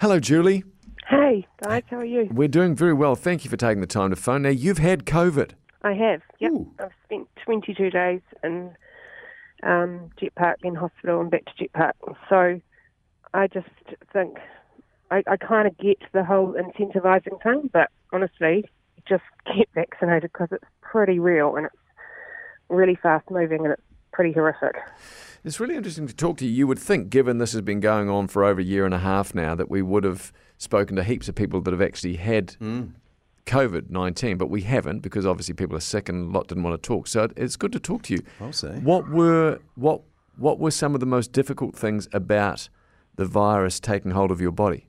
Hello, Julie. Hey, guys, how are you? We're doing very well. Thank you for taking the time to phone. Now, you've had COVID. I have, yep. Ooh. I've spent 22 days in Jet Park, then hospital, and back to Jet Park. So I just think I kind of get the whole incentivising thing, but honestly, just get vaccinated because it's pretty real and it's really fast-moving and it's pretty horrific. It's really interesting to talk to you. You would think, given this has been going on for over a year and a half now, that we would have spoken to heaps of people that have actually had COVID-19, but we haven't because obviously people are sick and a lot didn't want to talk. So it's good to talk to you. I'll say. What were some of the most difficult things about the virus taking hold of your body?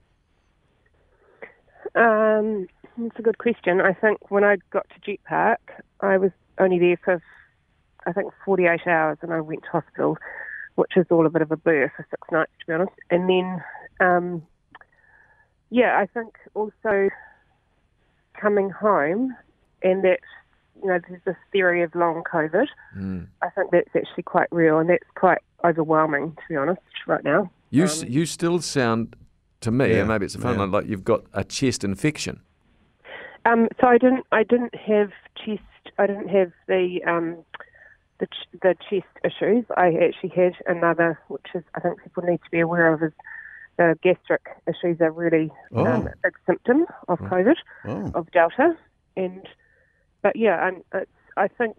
That's a good question. I think when I got to Jet Park, I was only there for, I think, 48 hours and I went to hospital, which is all a bit of a blur for 6 nights, to be honest. And then, I think also coming home and that, you know, there's this theory of long COVID. Mm. I think that's actually quite real and that's quite overwhelming, to be honest, right now. You still sound, to me, and maybe it's a phone line, like you've got a chest infection. So I didn't have chest. I didn't have the chest issues. I actually had another, which is I think people need to be aware of, is the gastric issues are really a big symptom of COVID, of Delta, I think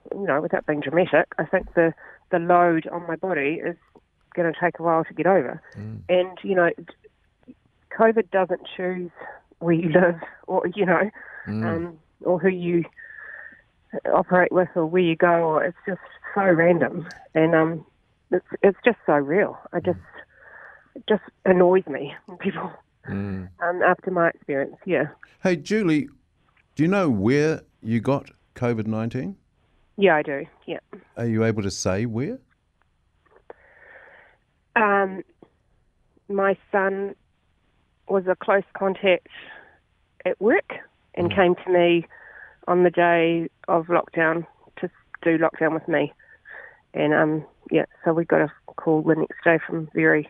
without being dramatic, I think the load on my body is going to take a while to get over, and you know, COVID doesn't choose where you live, or you know, or who you operate with, or where you go, or it's just so random, and it's just so real. It just annoys me when people. After my experience, yeah. Hey, Julie, do you know where you got COVID-19? Yeah, I do. Yeah. Are you able to say where? My son was a close contact at work and came to me on the day of lockdown to do lockdown with me. And, so we got a call the next day from a very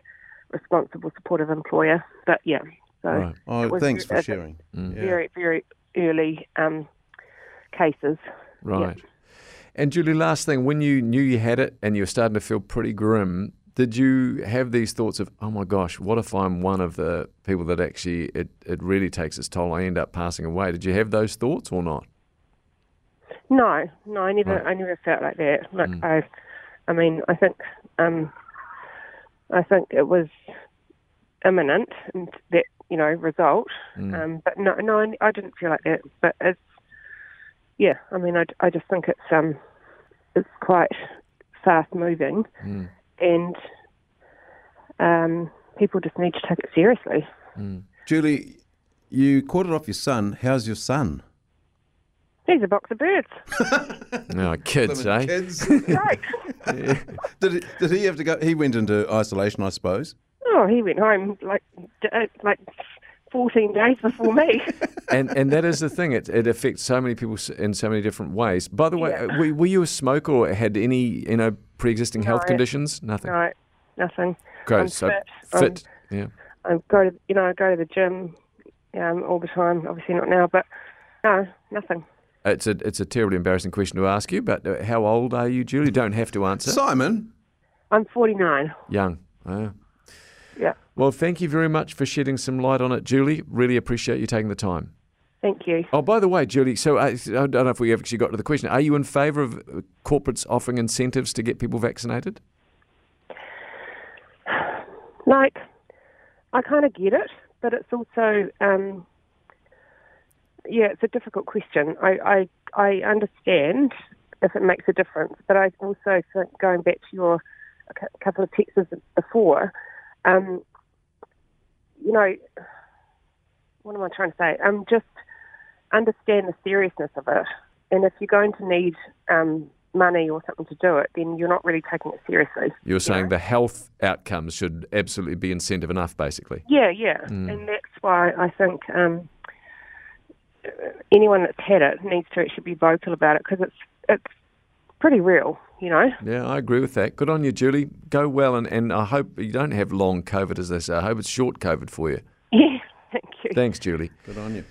responsible, supportive employer. But, yeah. So right. Oh, thanks for sharing. Very, very early cases. Right. Yeah. And, Julie, last thing, when you knew you had it and you were starting to feel pretty grim, did you have these thoughts of, oh my gosh, what if I'm one of the people that actually it really takes its toll? I end up passing away. Did you have those thoughts or not? No, I never felt like that. Like I think it was imminent and that result. But no, I didn't feel like that. But it's I just think it's quite fast moving. And people just need to take it seriously. Julie, you quartered off your son. How's your son? He's a box of birds. No, kids, eh? Kids. Right. Yeah. Did he have to go? He went into isolation, I suppose. Oh, he went home like 14 days before me. And that is the thing. It affects so many people in so many different ways. By the way, were you a smoker or had any pre-existing health conditions? Nothing. No, nothing. Great. I'm so fit. I go to the gym all the time. Obviously not now, but no, nothing. It's a terribly embarrassing question to ask you, but how old are you, Julie? You don't have to answer. Simon? I'm 49. Young. Yeah. Well, thank you very much for shedding some light on it, Julie. Really appreciate you taking the time. Thank you. Oh, by the way, Julie, so I don't know if we actually got to the question. Are you in favour of corporates offering incentives to get people vaccinated? Like, I kind of get it, but it's also... it's a difficult question. I understand if it makes a difference, but I also think, going back to your couple of texts before, what am I trying to say? Just understand the seriousness of it. And if you're going to need money or something to do it, then you're not really taking it seriously. You're saying the health outcomes should absolutely be incentive enough, basically. Yeah. And that's why I think... anyone that's had it needs to actually be vocal about it, because it's pretty real, you know. Yeah, I agree with that. Good on you, Julie. Go well, and I hope you don't have long COVID, as they say. I hope it's short COVID for you. Yeah, thank you. Thanks, Julie. Good on you.